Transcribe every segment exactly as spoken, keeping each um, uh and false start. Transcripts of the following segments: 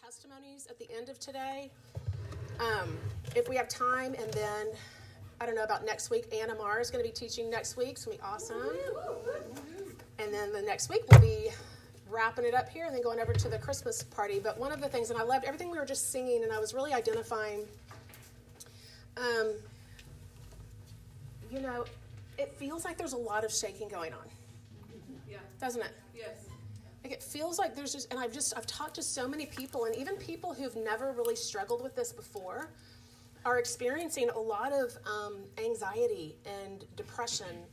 testimonies at the end of today. Um, if we have time, and then I don't know about next week. Anna Marr is going to be teaching next week. It's going to be awesome. And then the next week we'll be wrapping it up here and then going over to the Christmas party. But one of the things, and I loved everything we were just singing, and I was really identifying, um, you know, it feels like there's a lot of shaking going on. Yeah. Doesn't it? Yes. Like it feels like there's just, and I've just, I've talked to so many people, and even people who've never really struggled with this before are experiencing a lot of um, anxiety and depression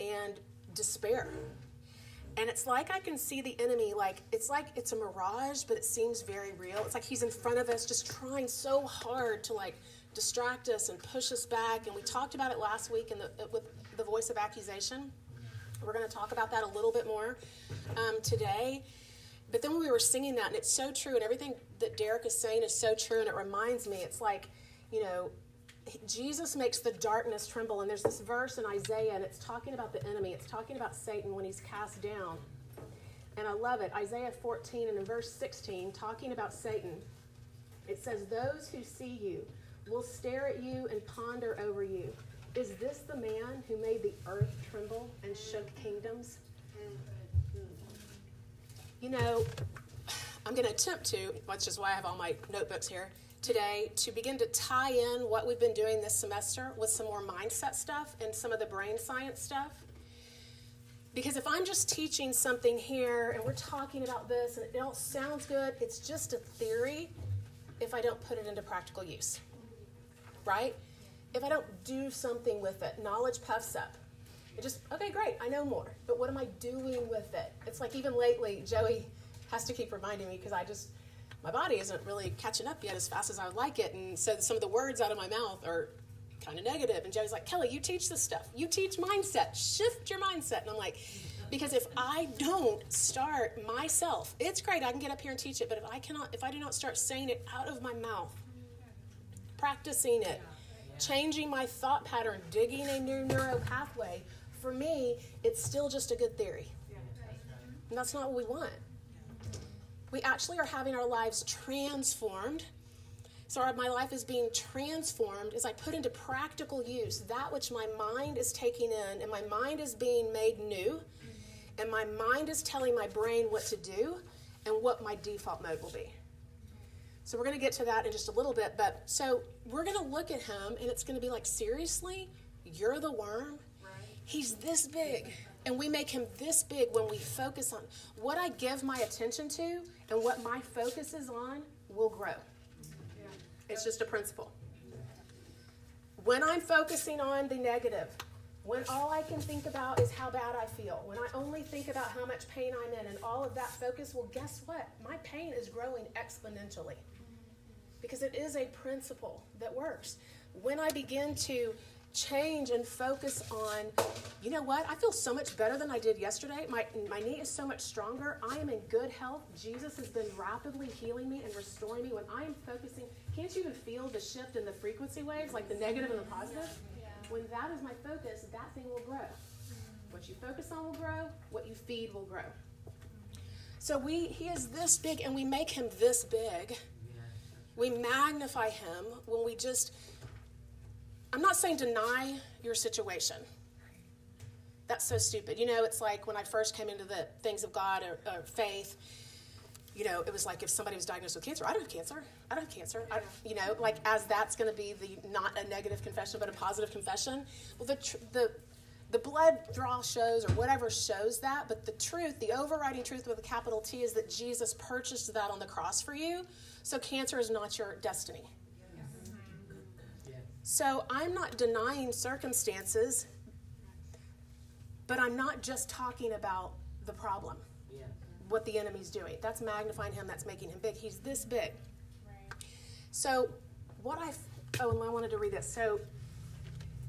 and despair. And it's like I can see the enemy, like, it's like it's a mirage, but it seems very real. It's like he's in front of us just trying so hard to, like, distract us and push us back. And we talked about it last week in the, with the voice of accusation. We're going to talk about that a little bit more um, today. But then when we were singing that, and it's so true, and everything that Derek is saying is so true, and it reminds me, it's like, you know, Jesus makes the darkness tremble. And there's this verse in Isaiah, and it's talking about the enemy. It's talking about Satan when he's cast down. And I love it. Isaiah fourteen and in verse sixteen, talking about Satan, it says, "Those who see you will stare at you and ponder over you. Is this the man who made the earth tremble and shook kingdoms?" You know, I'm going to attempt to, which is why I have all my notebooks here today, to begin to tie in what we've been doing this semester with some more mindset stuff and some of the brain science stuff. Because if I'm just teaching something here and we're talking about this and it all sounds good, it's just a theory if I don't put it into practical use, right? If I don't do something with it, knowledge puffs up. It just, okay, great, I know more. But what am I doing with it? It's like even lately, Joey has to keep reminding me because I just, my body isn't really catching up yet as fast as I would like it. And so some of the words out of my mouth are kind of negative. And Joey's like, "Kelly, you teach this stuff. You teach mindset. Shift your mindset." And I'm like, because if I don't start myself, it's great, I can get up here and teach it. But if I cannot, if I do not start saying it out of my mouth, practicing it, changing my thought pattern, digging a new neuro pathway, for me, it's still just a good theory. And that's not what we want. We actually are having our lives transformed. So our, my life is being transformed as I put into practical use that which my mind is taking in, and my mind is being made new, and my mind is telling my brain what to do and what my default mode will be. So we're going to get to that in just a little bit. But so we're going to look at him, and it's going to be like, seriously, you're the worm? Right. He's this big. And we make him this big when we focus on what I give my attention to, and what my focus is on will grow. Yeah. It's just a principle. When I'm focusing on the negative, when all I can think about is how bad I feel, when I only think about how much pain I'm in and all of that focus, well, guess what? My pain is growing exponentially. Because it is a principle that works. When I begin to change and focus on, you know what, I feel so much better than I did yesterday. My my knee is so much stronger. I am in good health. Jesus has been rapidly healing me and restoring me. When I am focusing, can't you even feel the shift in the frequency waves, like the negative and the positive? Yeah. When that is my focus, that thing will grow. What you focus on will grow. What you feed will grow. So we he is this big, and we make him this big. We magnify him when we just, I'm not saying deny your situation. That's so stupid. You know, it's like when I first came into the things of God or, or faith, you know, it was like if somebody was diagnosed with cancer, I don't have cancer. I don't have cancer. I, you know, like as that's going to be the not a negative confession, but a positive confession. Well, the tr- the the blood draw shows or whatever shows that. But the truth, the overriding truth with a capital T is that Jesus purchased that on the cross for you. So cancer is not your destiny. Yes. Yes. So I'm not denying circumstances, but I'm not just talking about the problem, yeah. What the enemy's doing. That's magnifying him. That's making him big. He's this big. Right. So what I, oh, and I wanted to read this. So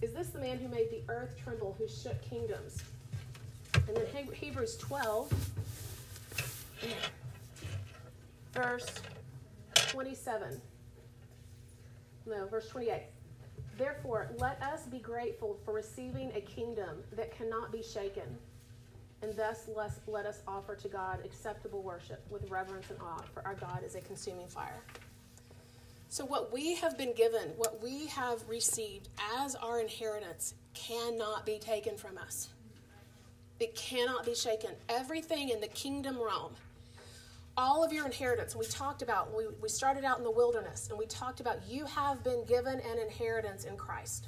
is this the man who made the earth tremble, who shook kingdoms? And then Hebrews twelve, verse twenty-seven. No, verse twenty-eight. "Therefore, let us be grateful for receiving a kingdom that cannot be shaken, and thus let us offer to God acceptable worship with reverence and awe, for our God is a consuming fire. So what we have been given, what we have received as our inheritance, cannot be taken from us. It cannot be shaken. Everything in the kingdom realm, all of your inheritance, we talked about, we, we started out in the wilderness, and we talked about you have been given an inheritance in Christ.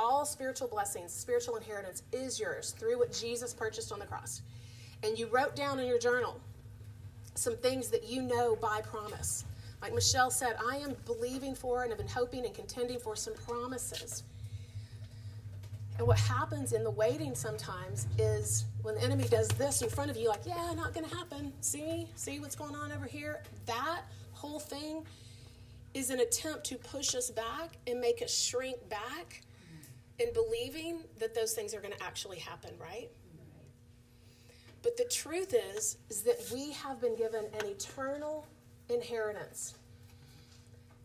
All spiritual blessings, spiritual inheritance is yours through what Jesus purchased on the cross. And you wrote down in your journal some things that you know by promise. Like Michelle said, I am believing for and have been hoping and contending for some promises. And what happens in the waiting sometimes is when the enemy does this in front of you, like, yeah, not going to happen. See, see what's going on over here? That whole thing is an attempt to push us back and make us shrink back in believing that those things are going to actually happen, right? But the truth is, is that we have been given an eternal inheritance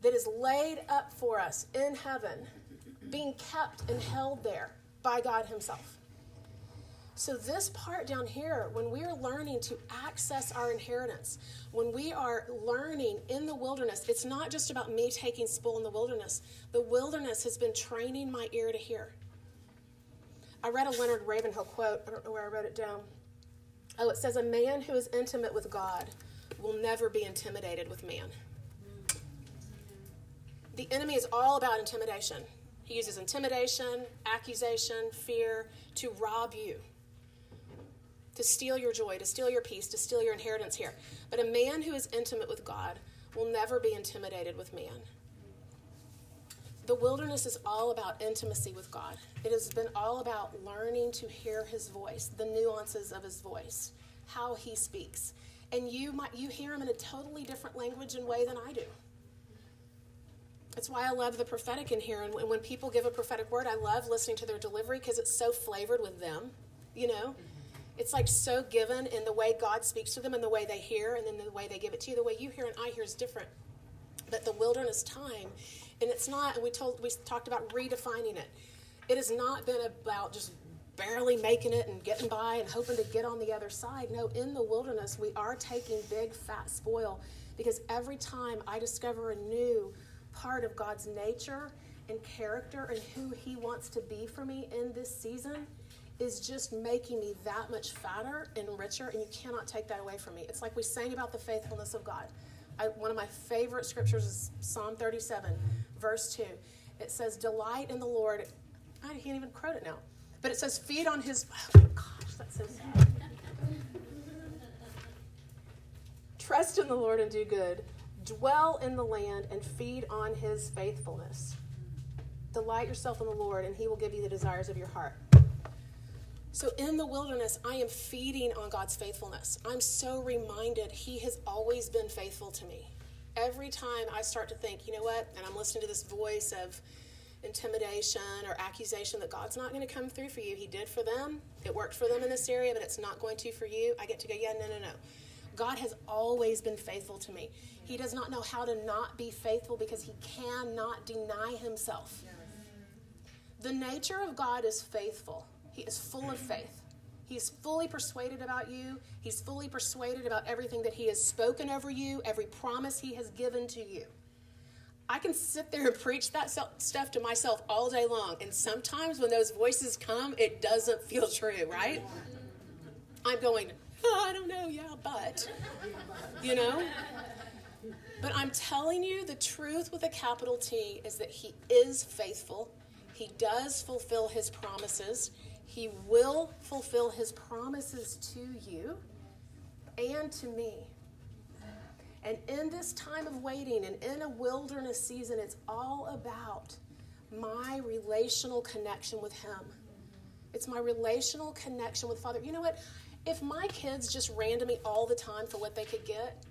that is laid up for us in heaven, being kept and held there by God himself. So this part down here, when we're learning to access our inheritance, when we are learning in the wilderness, it's not just about me taking spoil in the wilderness. The wilderness has been training my ear to hear. I read a Leonard Ravenhill quote. I don't know where I wrote it down. Oh, it says, a man who is intimate with God will never be intimidated with man. The enemy is all about intimidation. He uses intimidation, accusation, fear to rob you, to steal your joy, to steal your peace, to steal your inheritance here. But a man who is intimate with God will never be intimidated with man. The wilderness is all about intimacy with God. It has been all about learning to hear his voice, the nuances of his voice, how he speaks. And you might you hear him in a totally different language and way than I do. That's why I love the prophetic in here. And when people give a prophetic word, I love listening to their delivery because it's so flavored with them, you know? It's like so given in the way God speaks to them and the way they hear and then the way they give it to you. The way you hear and I hear is different. But the wilderness time, and it's not, and we told, we talked about redefining it. It has not been about just barely making it and getting by and hoping to get on the other side. No, in the wilderness, we are taking big, fat spoil because every time I discover a new part of God's nature and character and who he wants to be for me in this season, is just making me that much fatter and richer, and you cannot take that away from me. It's like we sang about the faithfulness of God. I, one of my favorite scriptures is Psalm thirty-seven, verse two. It says, delight in the Lord. I can't even quote it now. But it says, feed on his, oh gosh, that's so sad. Trust in the Lord and do good. Dwell in the land and feed on his faithfulness. Delight yourself in the Lord, and he will give you the desires of your heart. So in the wilderness, I am feeding on God's faithfulness. I'm so reminded he has always been faithful to me. Every time I start to think, you know what, and I'm listening to this voice of intimidation or accusation that God's not going to come through for you. He did for them. It worked for them in this area, but it's not going to for you. I get to go, yeah, no, no, no. God has always been faithful to me. He does not know how to not be faithful because he cannot deny himself. The nature of God is faithful. He is full of faith. He's fully persuaded about you. He's fully persuaded about everything that he has spoken over you, every promise he has given to you. I can sit there and preach that stuff to myself all day long, and sometimes when those voices come, it doesn't feel true, right? I'm going, oh, I don't know, yeah, but, you know? But I'm telling you, the truth with a capital T is that he is faithful. He does fulfill his promises. He will fulfill his promises to you and to me. And in this time of waiting and in a wilderness season, it's all about my relational connection with him. It's my relational connection with Father. You know what? If my kids just ran to me all the time for what they could get,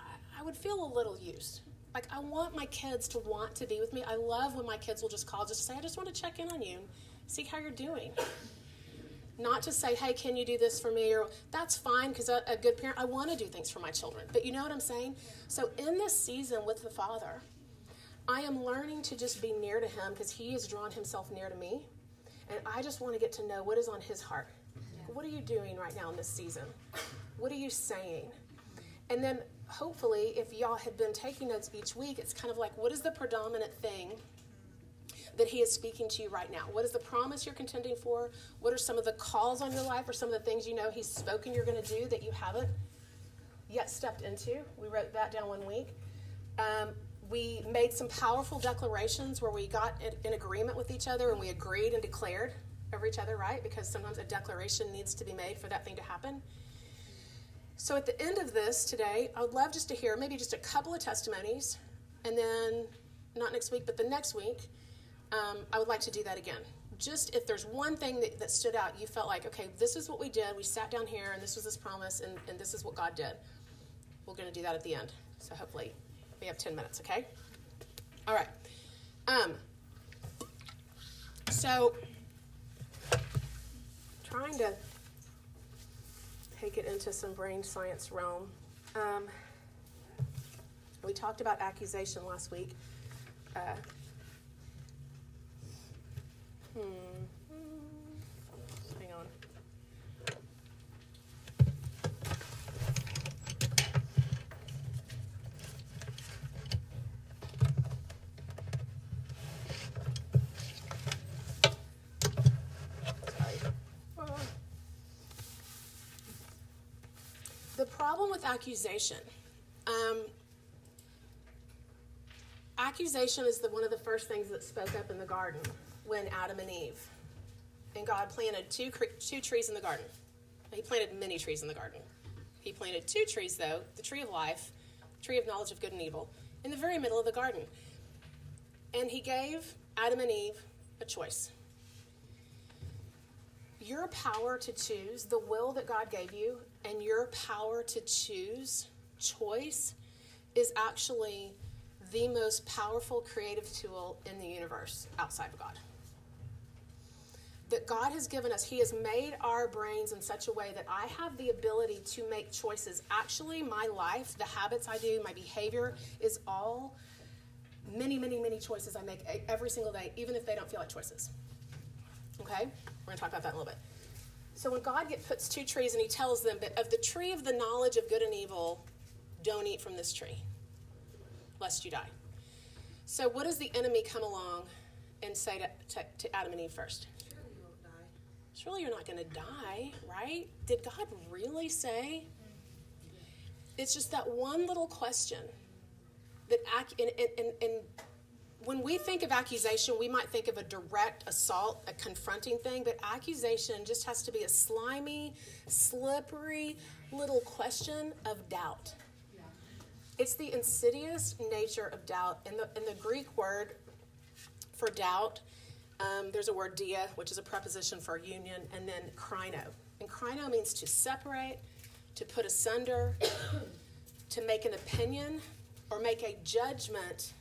I, I would feel a little used. Like, I want my kids to want to be with me. I love when my kids will just call just to say, I just want to check in on you and see how you're doing. Not to say, hey, can you do this for me? Or that's fine because a, a good parent, I want to do things for my children. But you know what I'm saying? So in this season with the Father, I am learning to just be near to him because he has drawn himself near to me. And I just want to get to know what is on his heart. what are you doing right now in this season? What are you saying? And then hopefully, if y'all have been taking notes each week, it's kind of like, what is the predominant thing that he is speaking to you right now? What is the promise you're contending for? What are some of the calls on your life or some of the things you know he's spoken you're going to do that you haven't yet stepped into? We wrote that down one week. Um, we made some powerful declarations where we got in, in agreement with each other and we agreed and declared over each other, right? Because sometimes a declaration needs to be made for that thing to happen. So at the end of this today, I would love just to hear maybe just a couple of testimonies, and then not next week, but the next week, um, I would like to do that again. Just if there's one thing that, that stood out, you felt like, okay, this is what we did. We sat down here, and this was this promise, and, and this is what God did. We're going to do that at the end. So hopefully we have ten minutes, okay? All right. Um. So trying to take it into some brain science realm. Um, we talked about accusation last week. Uh, hmm. Hang on. Problem with accusation. Um, accusation is the, one of the first things that spoke up in the garden when Adam and Eve, and God planted two two trees in the garden. He planted many trees in the garden. He planted two trees, though, the tree of life, the tree of knowledge of good and evil, in the very middle of the garden. And he gave Adam and Eve a choice. Your power to choose, the will that God gave you, and your power to choose, choice, is actually the most powerful creative tool in the universe outside of God. That God has given us, he has made our brains in such a way that I have the ability to make choices. Actually, my life, the habits I do, my behavior is all many, many, many choices I make every single day, even if they don't feel like choices. Okay? We're going to talk about that in a little bit. So when God get, puts two trees and he tells them, but of the tree of the knowledge of good and evil, don't eat from this tree, lest you die. So what does the enemy come along and say to, to, to Adam and Eve first? Surely you won't die. Surely you're not going to die, right? Did God really say? It's just that one little question. That ac- and, and, and, and when we think of accusation, we might think of a direct assault, a confronting thing, but accusation just has to be a slimy, slippery little question of doubt. Yeah. It's the insidious nature of doubt. In the, in the Greek word for doubt, um, there's a word dia, which is a preposition for union, and then krino. And krino means to separate, to put asunder, to make an opinion, or make a judgment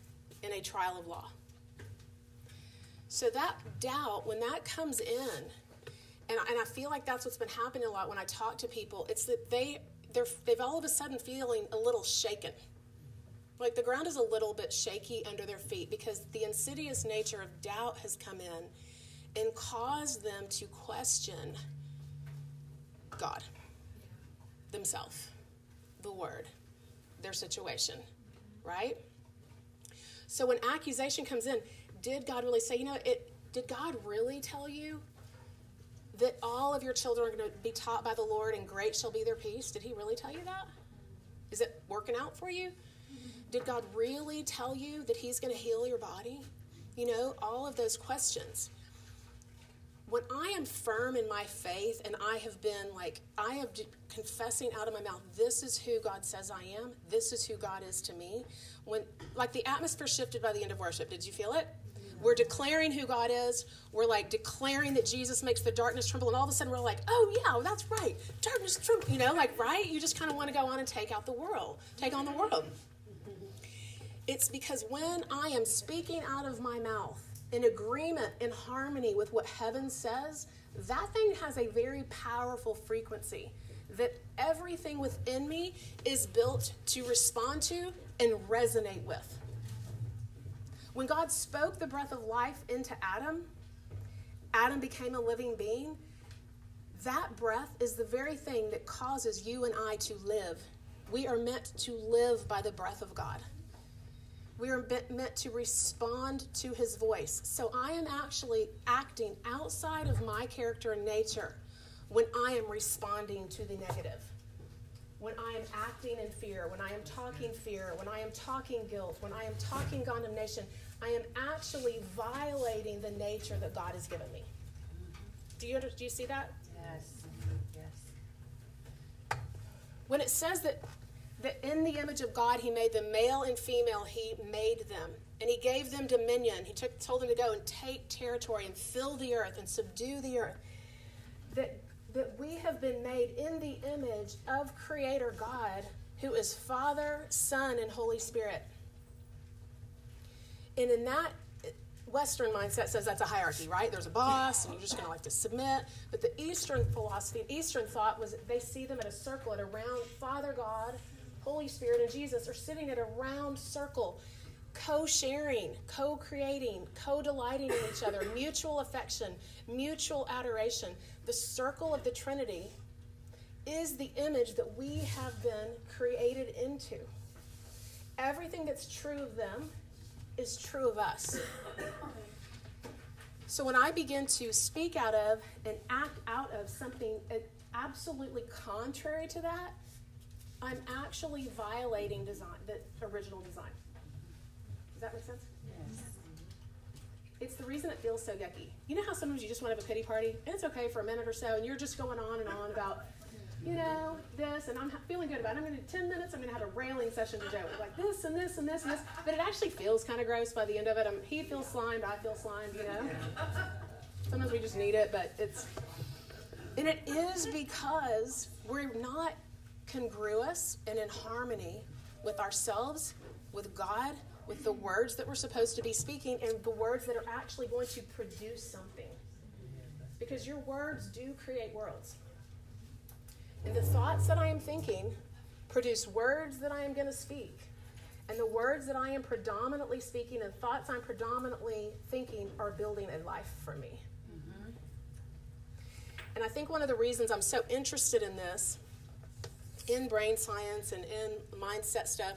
in a trial of law. So that doubt, when that comes in, and I, and I feel like that's what's been happening a lot when I talk to people, it's that they, they're, they've all of a sudden feeling a little shaken. Like the ground is a little bit shaky under their feet because the insidious nature of doubt has come in and caused them to question God, themselves, the word, their situation, right? So when accusation comes in, did God really say, you know, it? Did God really tell you that all of your children are going to be taught by the Lord and great shall be their peace? Did he really tell you that? Is it working out for you? Did God really tell you that he's going to heal your body? You know, all of those questions. When I am firm in my faith and I have been like, I am confessing out of my mouth, this is who God says I am. This is who God is to me. When, like the atmosphere shifted by the end of worship. Did you feel it? Yeah. We're declaring who God is. We're like declaring that Jesus makes the darkness tremble. And all of a sudden we're like, oh yeah, well, that's right. Darkness tremble, you know, like, right? You just kind of want to go on and take out the world, take on the world. It's because when I am speaking out of my mouth, in agreement, in harmony with what heaven says, that thing has a very powerful frequency that everything within me is built to respond to and resonate with. When God spoke the breath of life into Adam, Adam became a living being. That breath is the very thing that causes you and I to live. We are meant to live by the breath of God. We are meant to respond to his voice. So I am actually acting outside of my character and nature when I am responding to the negative, when I am acting in fear, when I am talking fear, when I am talking guilt, when I am talking condemnation. I am actually violating the nature that God has given me. Do you, do you see that? Yes. Yes. When it says that, that in the image of God he made them, male and female he made them, and he gave them dominion. He took, told them to go and take territory and fill the earth and subdue the earth. That, that we have been made in the image of Creator God, who is Father, Son, and Holy Spirit. And in that Western mindset says that's a hierarchy, right? There's a boss, and you're just going to like to submit. But the Eastern philosophy, Eastern thought was they see them in a circle, at a round. Father God, Holy Spirit, and Jesus are sitting at a round circle, co-sharing, co-creating, co-delighting in each other, mutual affection, mutual adoration. The circle of the Trinity is the image that we have been created into. Everything that's true of them is true of us. So when I begin to speak out of and act out of something absolutely contrary to that, I'm actually violating design, the original design. Does that make sense? Yes. It's the reason it feels so yucky. You know how sometimes you just want to have a pity party, and it's okay for a minute or so, and you're just going on and on about, you know, this, and I'm feeling good about it. I'm going to, ten minutes, I'm going to have a railing session to Joey. Like this and this and this and this. But it actually feels kind of gross by the end of it. I'm, he feels slimed, I feel slimed, you know. Sometimes we just need it, but it's... And it is because we're not congruous and in harmony with ourselves, with God, with the words that we're supposed to be speaking, and the words that are actually going to produce something. Because your words do create worlds. And the thoughts that I am thinking produce words that I am going to speak. And the words that I am predominantly speaking and thoughts I'm predominantly thinking are building a life for me. Mm-hmm. And I think one of the reasons I'm so interested in this, in brain science and in mindset stuff,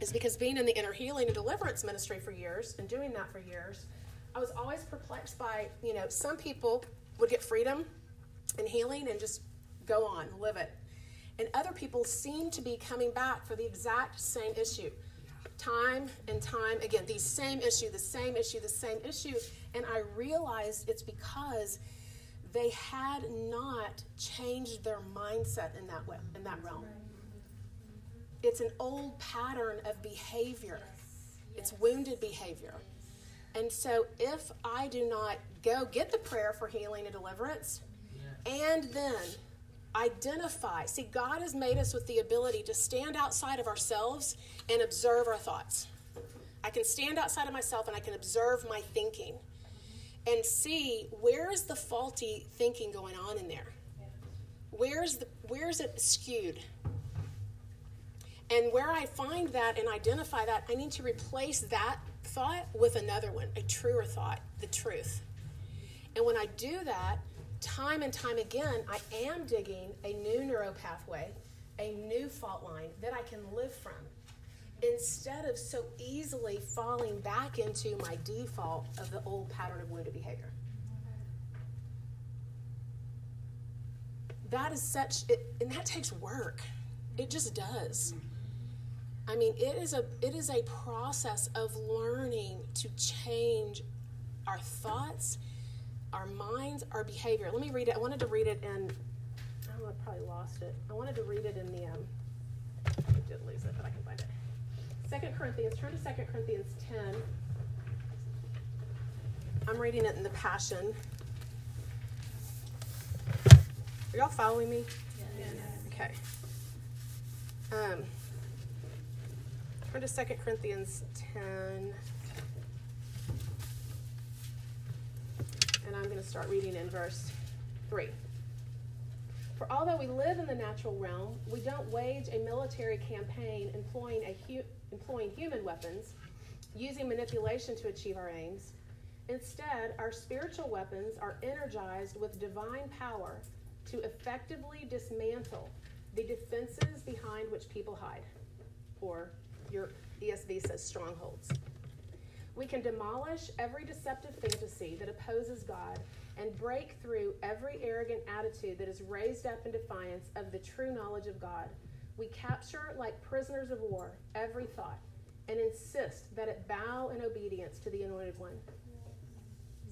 is because being in the inner healing and deliverance ministry for years and doing that for years, I was always perplexed by, you know, some people would get freedom and healing and just go on, live it. And other people seem to be coming back for the exact same issue. Time and time again, the same issue, the same issue, the same issue. And I realized it's because they had not changed their mindset in that way, in that realm. It's an old pattern of behavior. It's wounded behavior. And so if I do not go get the prayer for healing and deliverance, and then identify. See, God has made us with the ability to stand outside of ourselves and observe our thoughts. I can stand outside of myself and I can observe my thinking and see where is the faulty thinking going on in there. Where is the where is it skewed? And where I find that and identify that, I need to replace that thought with another one, a truer thought, the truth. And when I do that, time and time again, I am digging a new neuropathway, a new fault line that I can live from, instead of so easily falling back into my default of the old pattern of wounded behavior. That is such, it, and that takes work. It just does. I mean, it is a it is a process of learning to change our thoughts, our minds, our behavior. Let me read it. I wanted to read it in, oh, I probably lost it. I wanted to read it in the, um, I did lose it, but I can find it. Second Corinthians, turn to Second Corinthians ten. I'm reading it in the Passion. Are y'all following me? Yes. Okay. Um, turn to Second Corinthians ten. And I'm going to start reading in verse three. For although we live in the natural realm, we don't wage a military campaign employing, a hu- employing human weapons, using manipulation to achieve our aims. Instead, our spiritual weapons are energized with divine power to effectively dismantle the defenses behind which people hide, or your E S V says strongholds. We can demolish every deceptive fantasy that opposes God and break through every arrogant attitude that is raised up in defiance of the true knowledge of God. We capture, like prisoners of war, every thought and insist that it bow in obedience to the Anointed One.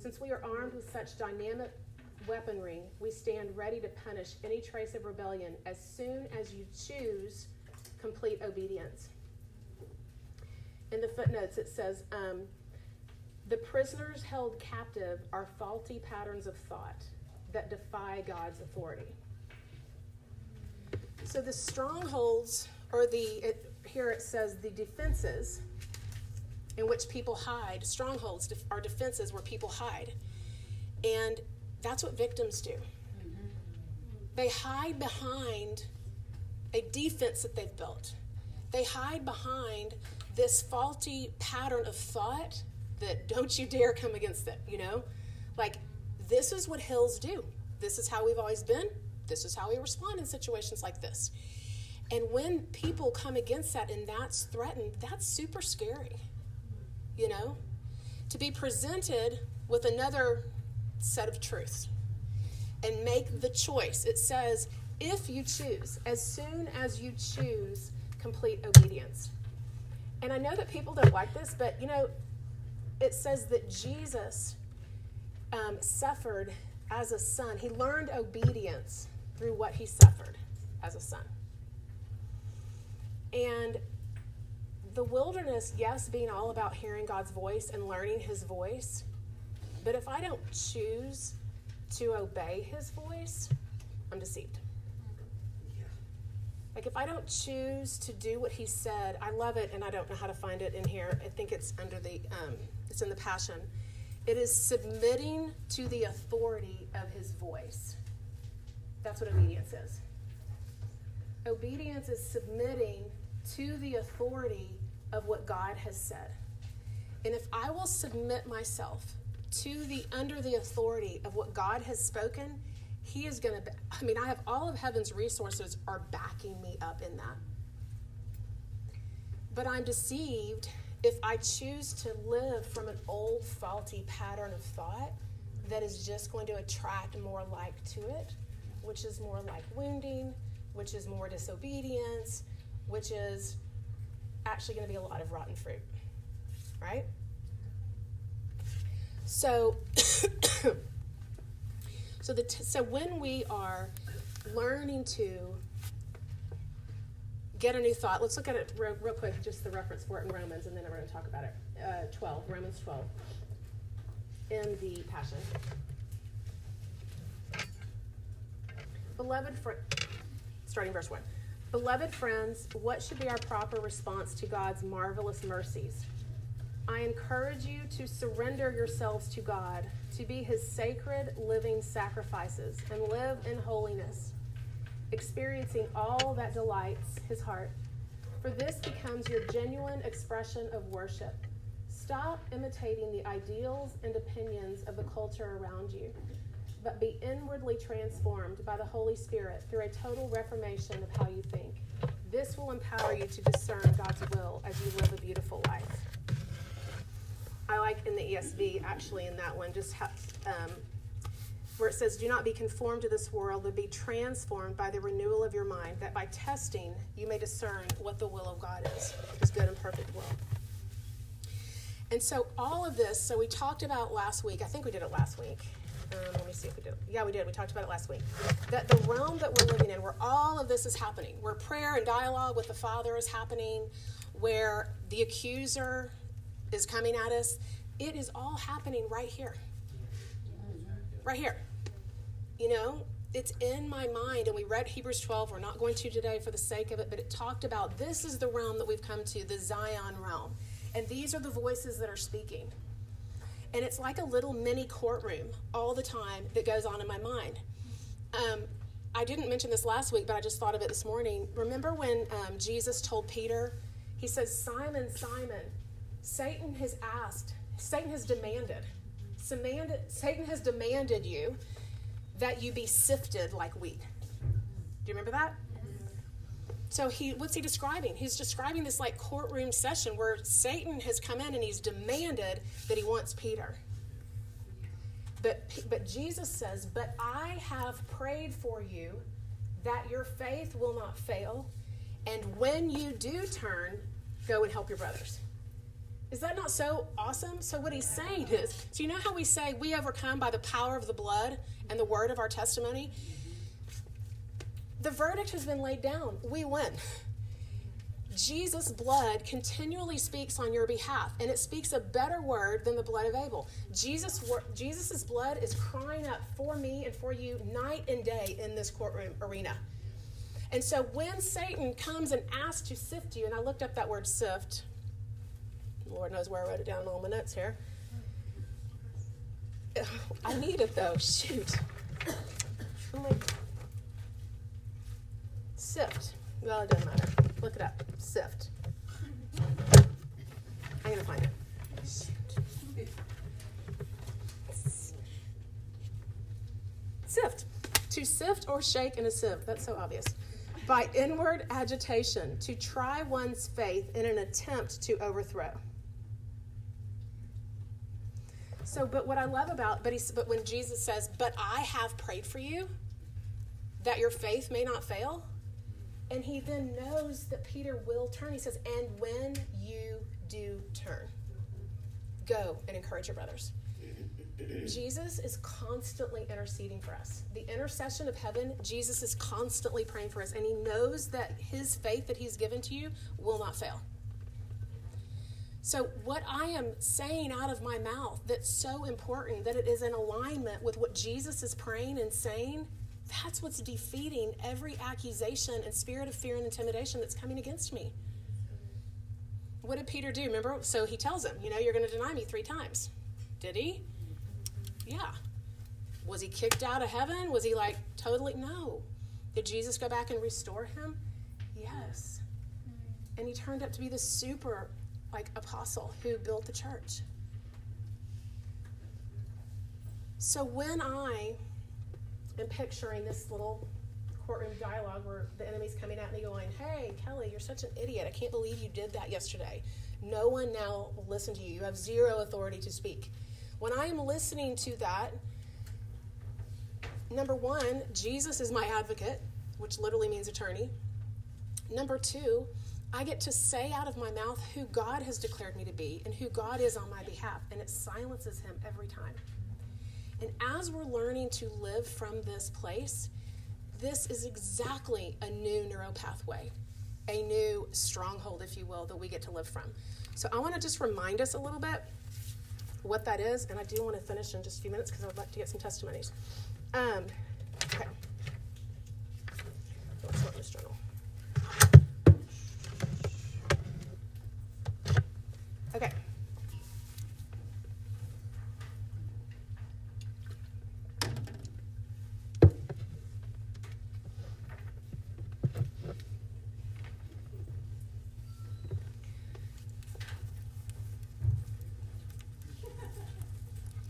Since we are armed with such dynamic weaponry, we stand ready to punish any trace of rebellion as soon as you choose complete obedience. In the footnotes, it says, um, the prisoners held captive are faulty patterns of thought that defy God's authority. So the strongholds, or the, it, here it says the defenses in which people hide. Strongholds are defenses where people hide. And that's what victims do. Mm-hmm. They hide behind a defense that they've built. They hide behind this faulty pattern of thought that don't you dare come against it, you know? Like, this is what hills do. This is how we've always been. This is how we respond in situations like this. And when people come against that and that's threatened, that's super scary, you know? To be presented with another set of truths and make the choice. It says, if you choose, as soon as you choose complete obedience. And I know that people don't like this, but, you know, it says that Jesus um, suffered as a son. He learned obedience through what he suffered as a son. And the wilderness, yes, being all about hearing God's voice and learning his voice, but if I don't choose to obey his voice, I'm deceived. Like, if I don't choose to do what he said, I love it, and I don't know how to find it in here. I think it's under the, um, it's in the Passion. It is submitting to the authority of his voice. That's what obedience is. Obedience is submitting to the authority of what God has said. And if I will submit myself to the, under the authority of what God has spoken, he is going to, I mean, I have all of heaven's resources are backing me up in that. But I'm deceived if I choose to live from an old faulty pattern of thought that is just going to attract more like to it, which is more like wounding, which is more disobedience, which is actually going to be a lot of rotten fruit, right? So... So, the t- so when we are learning to get a new thought, let's look at it real, real quick, just the reference for it in Romans, and then we're going to talk about it. Uh, twelve, Romans twelve, in the Passion. Beloved, fr- starting verse one. Beloved friends, what should be our proper response to God's marvelous mercies? I encourage you to surrender yourselves to God, to be his sacred living sacrifices, and live in holiness, experiencing all that delights his heart. For this becomes your genuine expression of worship. Stop imitating the ideals and opinions of the culture around you, but be inwardly transformed by the Holy Spirit through a total reformation of how you think. This will empower you to discern God's will as you live a beautiful life. I like in the E S V, actually, in that one, just ha- um, where it says, do not be conformed to this world, but be transformed by the renewal of your mind, that by testing you may discern what the will of God is, his good and perfect will. And so all of this, so we talked about last week, I think we did it last week. Um, let me see if we did. Yeah, we did. We talked about it last week. That the realm that we're living in, where all of this is happening, where prayer and dialogue with the Father is happening, where the accuser is coming at us, it is all happening right here. Right here. You know, it's in my mind, and we read Hebrews twelve. We're not going to today for the sake of it, but it talked about this is the realm that we've come to, the Zion realm. And these are the voices that are speaking. And it's like a little mini courtroom all the time that goes on in my mind. Um, I didn't mention this last week, but I just thought of it this morning. Remember when um, Jesus told Peter, he says, Simon, Simon, Satan has asked, Satan has demanded demanded, Satan has demanded you that you be sifted like wheat. Do you remember that? Yes. So he, what's he describing? He's describing this like courtroom session where Satan has come in and he's demanded that he wants Peter. But, but Jesus says, but I have prayed for you that your faith will not fail. And when you do turn, go and help your brothers. Is that not so awesome? So what he's saying is, so you know how we say we overcome by the power of the blood and the word of our testimony? The verdict has been laid down. We win. Jesus' blood continually speaks on your behalf, and it speaks a better word than the blood of Abel. Jesus' Jesus's blood is crying up for me and for you night and day in this courtroom arena. And so when Satan comes and asks to sift you, and I looked up that word sift. Lord knows where I wrote it down in all my notes here. I need it, though. Shoot. Sift. Well, it doesn't matter. Look it up. Sift. I'm going to find it. Shoot. Sift. To sift or shake in a sieve. That's so obvious. By inward agitation, to try one's faith in an attempt to overthrow. So, but what I love about, but, he, but when Jesus says, but I have prayed for you, that your faith may not fail, and he then knows that Peter will turn. He says, and when you do turn, go and encourage your brothers. Jesus is constantly interceding for us. The intercession of heaven, Jesus is constantly praying for us, and he knows that his faith that he's given to you will not fail. So what I am saying out of my mouth that's so important, that it is in alignment with what Jesus is praying and saying, that's what's defeating every accusation and spirit of fear and intimidation that's coming against me. What did Peter do? Remember, so he tells him, you know, you're going to deny me three times. Did he? Yeah. Was he kicked out of heaven? Was he like totally? No. Did Jesus go back and restore him? Yes. And he turned up to be the super like apostle who built the church. So when I am picturing this little courtroom dialogue where the enemy's coming out and you're going, hey, Kelly, you're such an idiot. I can't believe you did that yesterday. No one now will listen to you. You have zero authority to speak. When I am listening to that, number one, Jesus is my advocate, which literally means attorney. Number two, I get to say out of my mouth who God has declared me to be and who God is on my behalf, and it silences him every time. And as we're learning to live from this place, this is exactly a new neuropathway, a new stronghold, if you will, that we get to live from. So I want to just remind us a little bit what that is, and I do want to finish in just a few minutes because I would like to get some testimonies. Um, okay. Let's start this journal. Okay.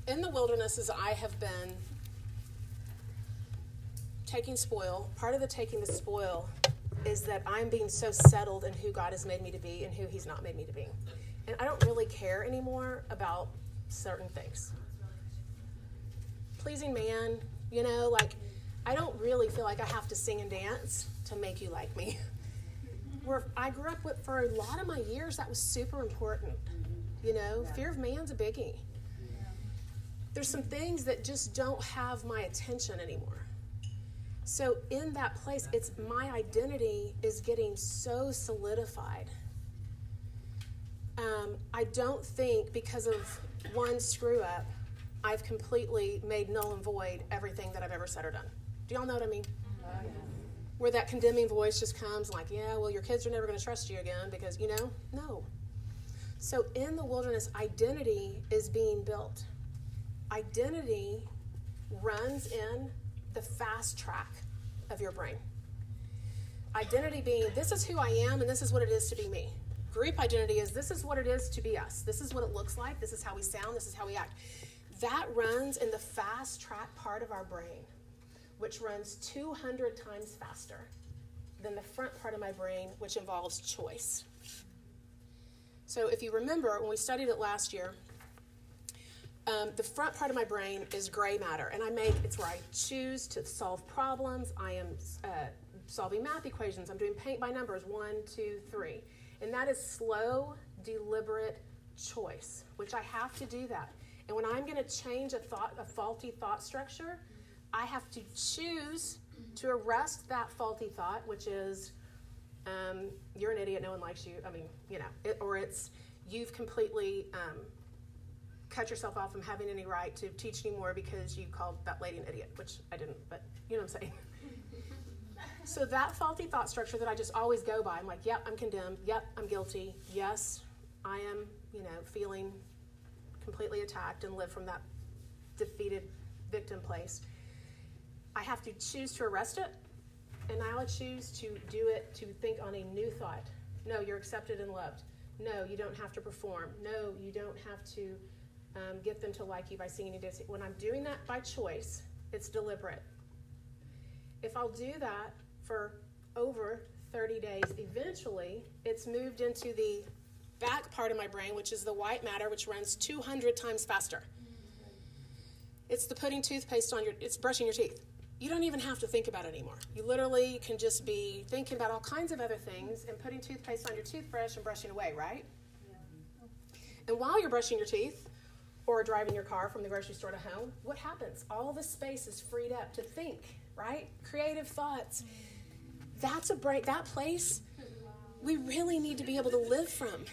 In the wilderness, as I have been taking spoil, part of the taking the spoil is that I'm being so settled in who God has made me to be and who he's not made me to be. And I don't really care anymore about certain things. Pleasing man, you know, like I don't really feel like I have to sing and dance to make you like me. Where I grew up with, for a lot of my years, that was super important. You know, fear of man's a biggie. There's some things that just don't have my attention anymore. So in that place, it's my identity is getting so solidified. Um, I don't think because of one screw up, I've completely made null and void everything that I've ever said or done. Do y'all know what I mean? Uh, yeah. Where that condemning voice just comes like, yeah, well, your kids are never going to trust you again because, you know, no. So in the wilderness, identity is being built. Identity runs in the fast track of your brain. Identity being, this is who I am and this is what it is to be me. Group identity is, this is what it is to be us. This is what it looks like. This is how we sound. This is how we act. That runs in the fast track part of our brain, which runs two hundred times faster than the front part of my brain, which involves choice. So if you remember, when we studied it last year, um, the front part of my brain is gray matter, and I make, it's where I choose to solve problems. I am uh, solving math equations. I'm doing paint by numbers, one, two, three. And that is slow, deliberate choice, which I have to do that. And when I'm going to change a thought, a faulty thought structure, I have to choose to arrest that faulty thought, which is, um, you're an idiot, no one likes you. I mean, you know, it, or it's, you've completely um, cut yourself off from having any right to teach anymore because you called that lady an idiot, which I didn't, but you know what I'm saying. So that faulty thought structure that I just always go by, I'm like, yep, I'm condemned. Yep, I'm guilty. Yes, I am, you know, feeling completely attacked, and live from that defeated victim place. I have to choose to arrest it, and I'll choose to do it, to think on a new thought. No, you're accepted and loved. No, you don't have to perform. No, you don't have to um, get them to like you by singing and dancing. When I'm doing that by choice, it's deliberate. If I'll do that for over thirty days, eventually it's moved into the back part of my brain, which is the white matter, which runs two hundred times faster. It's the putting toothpaste on your, it's brushing your teeth. You don't even have to think about it anymore. You literally can just be thinking about all kinds of other things and putting toothpaste on your toothbrush and brushing away, right? Yeah. And while you're brushing your teeth or driving your car from the grocery store to home, what happens? All the space is freed up to think, right? Creative thoughts. That's a break. That place we really need to be able to live from.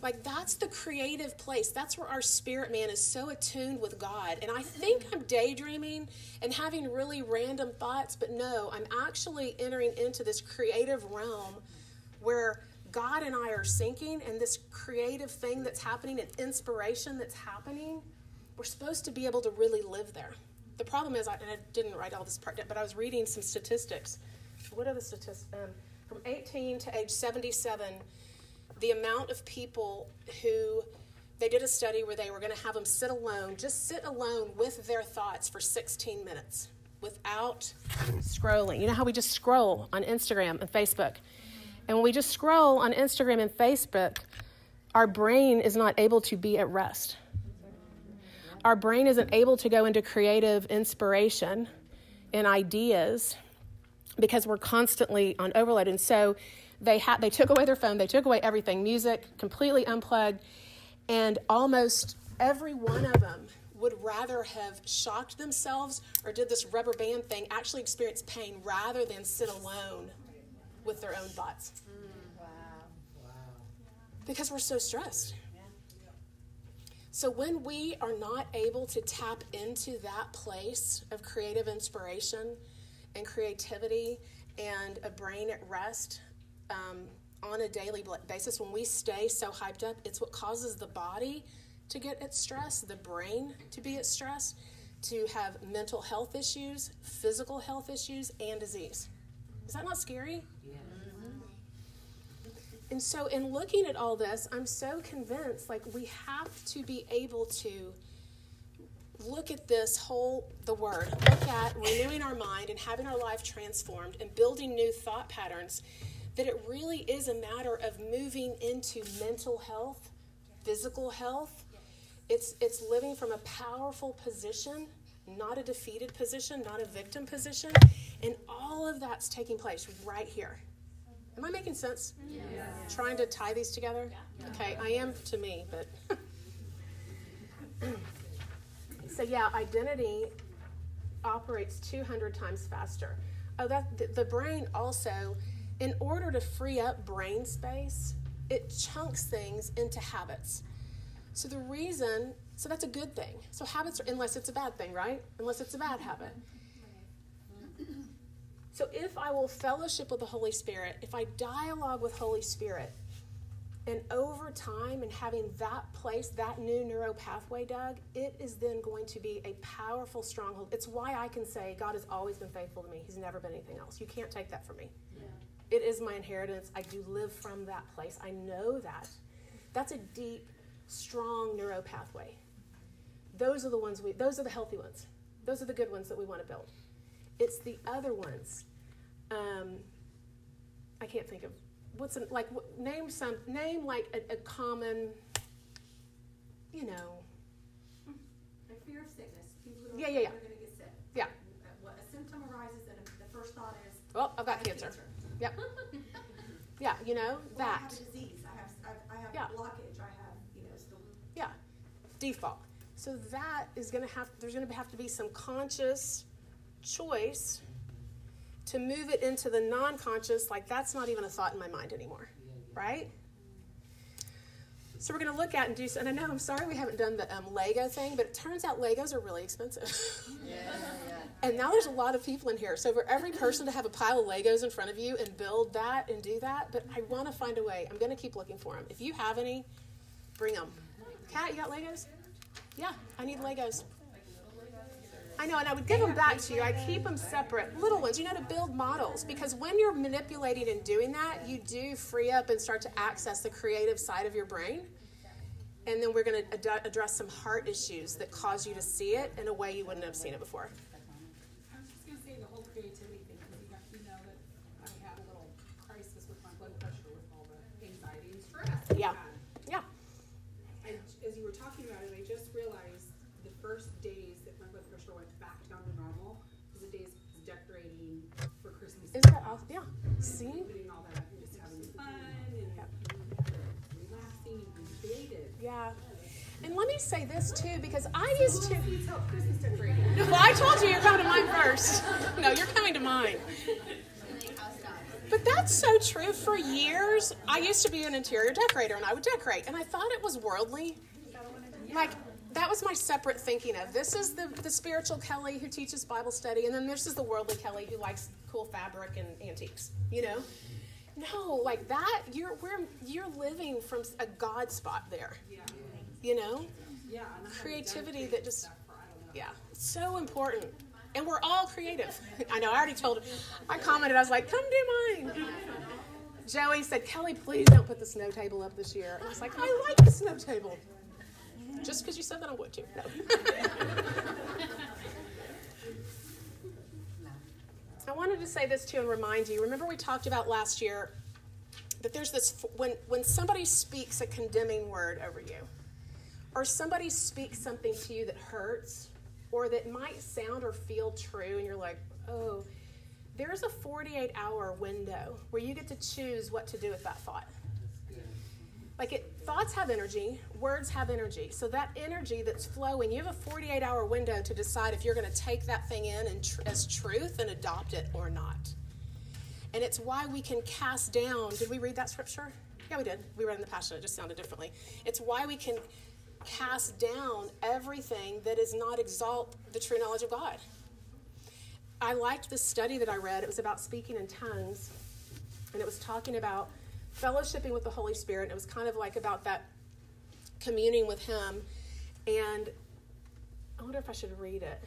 Like, that's the creative place. That's where our spirit man is so attuned with God. And I think I'm daydreaming and having really random thoughts, but no, I'm actually entering into this creative realm where God and I are sinking, and this creative thing that's happening and inspiration that's happening, we're supposed to be able to really live there. The problem is, I, and I didn't write all this part down, but I was reading some statistics. What are the statistics? Um, from eighteen to age seventy-seven, the amount of people who, they did a study where they were going to have them sit alone, just sit alone with their thoughts for sixteen minutes without scrolling. You know how we just scroll on Instagram and Facebook? And when we just scroll on Instagram and Facebook, our brain is not able to be at rest. Our brain isn't able to go into creative inspiration and ideas because we're constantly on overload. And so They had they took away their phone, they took away everything, music, completely unplugged, and almost every one of them would rather have shocked themselves or did this rubber band thing, actually experience pain, rather than sit alone with their own thoughts. Mm, wow. Wow. Because we're so stressed. Yeah. So when we are not able to tap into that place of creative inspiration and creativity and a brain at rest, Um, on a daily basis, when we stay so hyped up, it's what causes the body to get at stress, the brain to be at stress, to have mental health issues, physical health issues, and disease. Is that not scary? Yeah. Mm-hmm. And so in looking at all this, I'm so convinced, like, we have to be able to look at this whole, the word, look at renewing our mind and having our life transformed and building new thought patterns, that it really is a matter of moving into mental health, physical health. It's it's living from a powerful position, not a defeated position, not a victim position. And all of that's taking place right here. Am I making sense? Yeah. Yeah. Trying to tie these together? Yeah. Okay, I am to me, but. So yeah, identity operates two hundred times faster. Oh, that the, the brain also, in order to free up brain space, it chunks things into habits. So the reason, so that's a good thing. So habits are, unless it's a bad thing, right? Unless it's a bad habit. So if I will fellowship with the Holy Spirit, if I dialogue with Holy Spirit, and over time and having that place, that new neuro pathway dug, it is then going to be a powerful stronghold. It's why I can say God has always been faithful to me. He's never been anything else. You can't take that from me. Yeah. It is my inheritance. I do live from that place. I know that. That's a deep, strong neuropathway. Those are the ones we, those are the healthy ones. Those are the good ones that we want to build. It's the other ones. Um, I can't think of what's an, like what, name some name like a, a common, you know. Like fear of sickness. People who don't yeah, yeah, yeah. They're going to get sick. Yeah. A symptom arises, and the first thought is, "Oh, I've got cancer." cancer. Yep. Yeah, you know well, that. I have a disease. I have I, I have yeah. blockage. I have you know still. Yeah. Default. So that is going to have. There's going to have to be some conscious choice to move it into the non-conscious, like that's not even a thought in my mind anymore, right? So we're going to look at and do, and I know, I'm sorry we haven't done the um, Lego thing, but it turns out Legos are really expensive. Yeah, yeah. And now there's a lot of people in here. So for every person to have a pile of Legos in front of you and build that and do that, but I want to find a way. I'm going to keep looking for them. If you have any, bring them. Kat, you got Legos? Yeah, I need Legos. I know, and I would give them back to you. I keep them separate. Little ones, you know, to build models. Because when you're manipulating and doing that, you do free up and start to access the creative side of your brain. And then we're going to ad- address some heart issues that cause you to see it in a way you wouldn't have seen it before. I was just going to say the whole creativity thing, because you know that I had a little crisis with my blood pressure with all the anxiety and stress. Yeah, yeah. And as you were talking about it, I just realized the first days that my blood pressure went back down to normal was the days I was decorating for Christmas. Is that awesome? Yeah. And see? Putting all that up and just having fun and yeah. relaxing and being creative. Yeah. And let me say this too, because I so used to. Help Christmas decorating. Well, I told you you're coming to mine first. No, you're coming to mine. But that's so true. For years, I used to be an interior decorator, and I would decorate, and I thought it was worldly. Like, that was my separate thinking of, this is the, the spiritual Kelly who teaches Bible study, and then this is the worldly Kelly who likes cool fabric and antiques, you know? No, like that, you're we're you're living from a God spot there, yeah. you know? Yeah, creativity that just, that for, yeah, it's so important. And we're all creative. I know, I already told her. I commented, I was like, come do mine. Joey said, Kelly, please don't put the snow table up this year. And I was like, I like the snow table. Just because you said that I would too. No. I wanted to say this too and remind you. Remember we talked about last year that there's this, when, when somebody speaks a condemning word over you, or somebody speaks something to you that hurts or that might sound or feel true and you're like, oh, there's a forty-eight hour window where you get to choose what to do with that thought. Like it, thoughts have energy, words have energy. So that energy that's flowing, you have a forty-eight hour window to decide if you're going to take that thing in and tr- as truth and adopt it or not. And it's why we can cast down. Did we read that scripture? Yeah, we did. We read in the Passion. It just sounded differently. It's why we can cast down everything that is not exalt the true knowledge of God. I liked this study that I read. It was about speaking in tongues. And it was talking about fellowshipping with the Holy Spirit. It was kind of like about that communing with him. And I wonder if I should read it.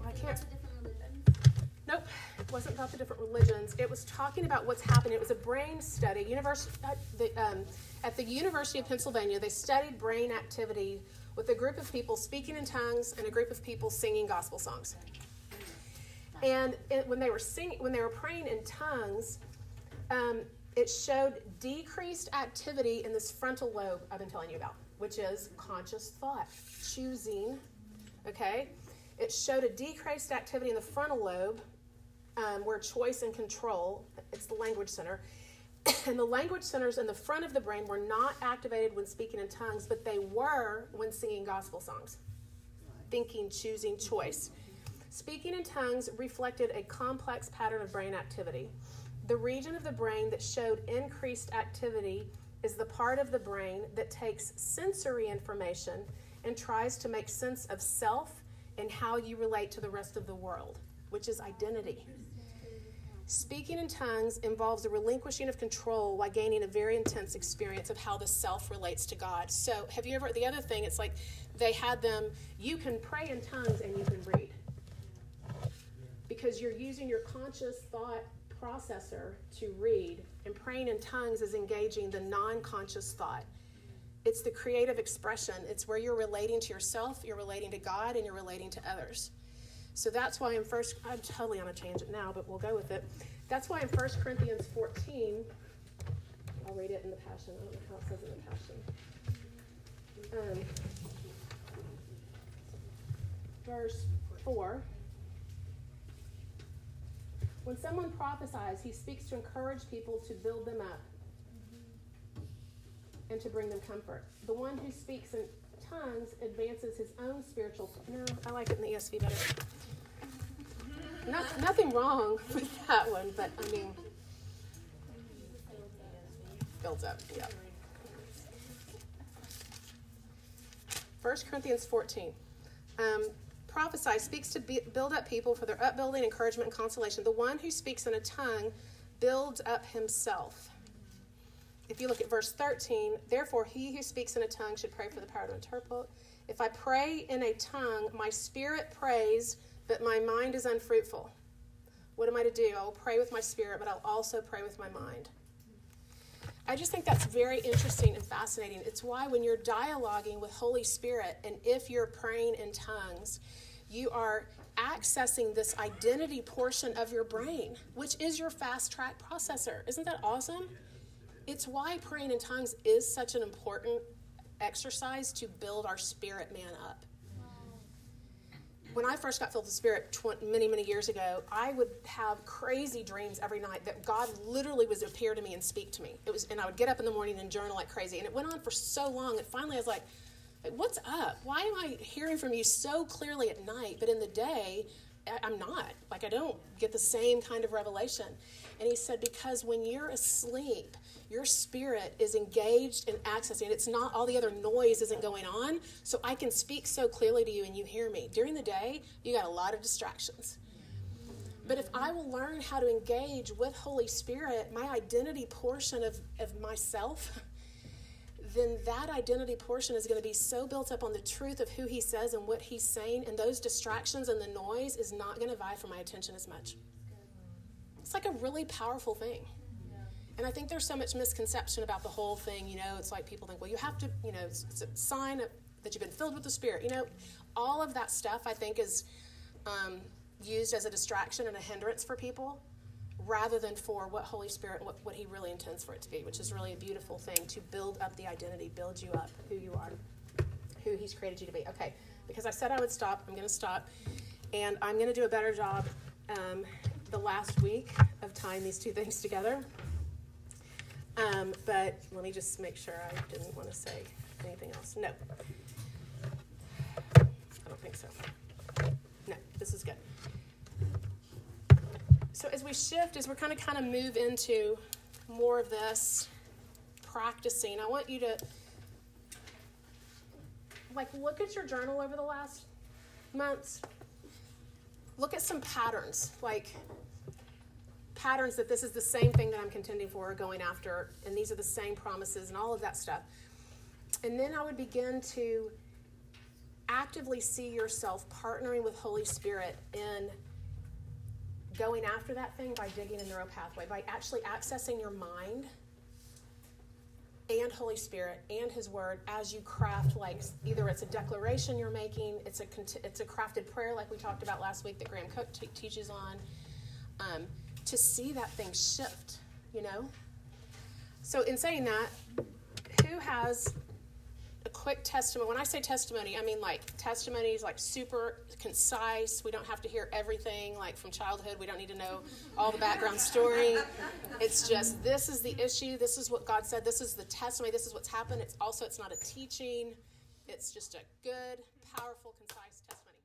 Well, I can't. Nope. It wasn't about the different religions. It was talking about what's happening. It was a brain study. Univers- at, the, um, at the University of Pennsylvania, they studied brain activity with a group of people speaking in tongues and a group of people singing gospel songs. And it, when they were singing, when they were praying in tongues, um, it showed decreased activity in this frontal lobe I've been telling you about, which is conscious thought, choosing, okay? It showed a decreased activity in the frontal lobe, um, where choice and control, it's the language center, and the language centers in the front of the brain were not activated when speaking in tongues, but they were when singing gospel songs, thinking, choosing, choice. Speaking in tongues reflected a complex pattern of brain activity. The region of the brain that showed increased activity is the part of the brain that takes sensory information and tries to make sense of self and how you relate to the rest of the world, which is identity. Speaking in tongues involves a relinquishing of control while gaining a very intense experience of how the self relates to God. So have you ever, the other thing, it's like they had them, you can pray in tongues and you can read, because you're using your conscious thought processor to read, and praying in tongues is engaging the non-conscious thought It's the creative expression. It's where you're relating to yourself, you're relating to God, and you're relating to others. So that's why in first, I'm totally on a tangent now, but we'll go with it. That's why in First Corinthians fourteen, I'll read it in the Passion. I don't know how it says in the Passion. Um, verse four. When someone prophesies, he speaks to encourage people to build them up and to bring them comfort. The one who speaks in tongues advances his own spiritual... No, I like it in the E S V better. Not, nothing wrong with that one, but I mean... Builds up, yeah. First Corinthians fourteen. Um... Prophesy speaks to be, build up people for their upbuilding, encouragement, and consolation. The one who speaks in a tongue builds up himself. If you look at verse thirteen, therefore he who speaks in a tongue should pray for the power to interpret. If I pray in a tongue, my spirit prays, but my mind is unfruitful. What am I to do? I will pray with my spirit, but I'll also pray with my mind. I just think that's very interesting and fascinating. It's why when you're dialoguing with Holy Spirit, and if you're praying in tongues, you are accessing this identity portion of your brain, which is your fast track processor. Isn't that awesome? It's why praying in tongues is such an important exercise to build our spirit man up. When I first got filled with the Spirit many, many years ago, I would have crazy dreams every night that God literally would appear to me and speak to me. It was, and I would get up in the morning and journal like crazy. And it went on for so long that finally I was like, what's up? Why am I hearing from you so clearly at night? But in the day, I'm not. Like, I don't get the same kind of revelation. And he said, because when you're asleep, your spirit is engaged in accessing. It's not, all the other noise isn't going on, so I can speak so clearly to you and you hear me. During the day, you got a lot of distractions. But if I will learn how to engage with Holy Spirit, my identity portion of, of myself, then that identity portion is going to be so built up on the truth of who he says and what he's saying, and those distractions and the noise is not going to vie for my attention as much. It's like a really powerful thing. And I think there's so much misconception about the whole thing. You know, it's like people think, well, you have to, you know, it's, it's a sign of, that you've been filled with the Spirit. You know, all of that stuff I think is um, used as a distraction and a hindrance for people, rather than for what Holy Spirit, what, what he really intends for it to be, which is really a beautiful thing to build up the identity, build you up, who you are, who he's created you to be. Okay, because I said I would stop, I'm going to stop, and I'm going to do a better job um, the last week of tying these two things together. Um, but let me just make sure I didn't want to say anything else. No, I don't think so. No, this is good. So as we shift, as we're kind of kind of move into more of this practicing, I want you to, like, look at your journal over the last months. Look at some patterns, like patterns that this is the same thing that I'm contending for or going after, and these are the same promises and all of that stuff. And then I would begin to actively see yourself partnering with Holy Spirit in going after that thing by digging a neural pathway, by actually accessing your mind and Holy Spirit and his word as you craft, like, either it's a declaration you're making, it's a it's a crafted prayer like we talked about last week that Graham Cook te- teaches on, um, to see that thing shift, you know? So in saying that, who has a quick testimony? When I say testimony, I mean, like, testimony is, like, super concise. We don't have to hear everything, like, from childhood. We don't need to know all the background story. It's just, this is the issue. This is what God said. This is the testimony. This is what's happened. It's also, it's not a teaching. It's just a good, powerful, concise testimony.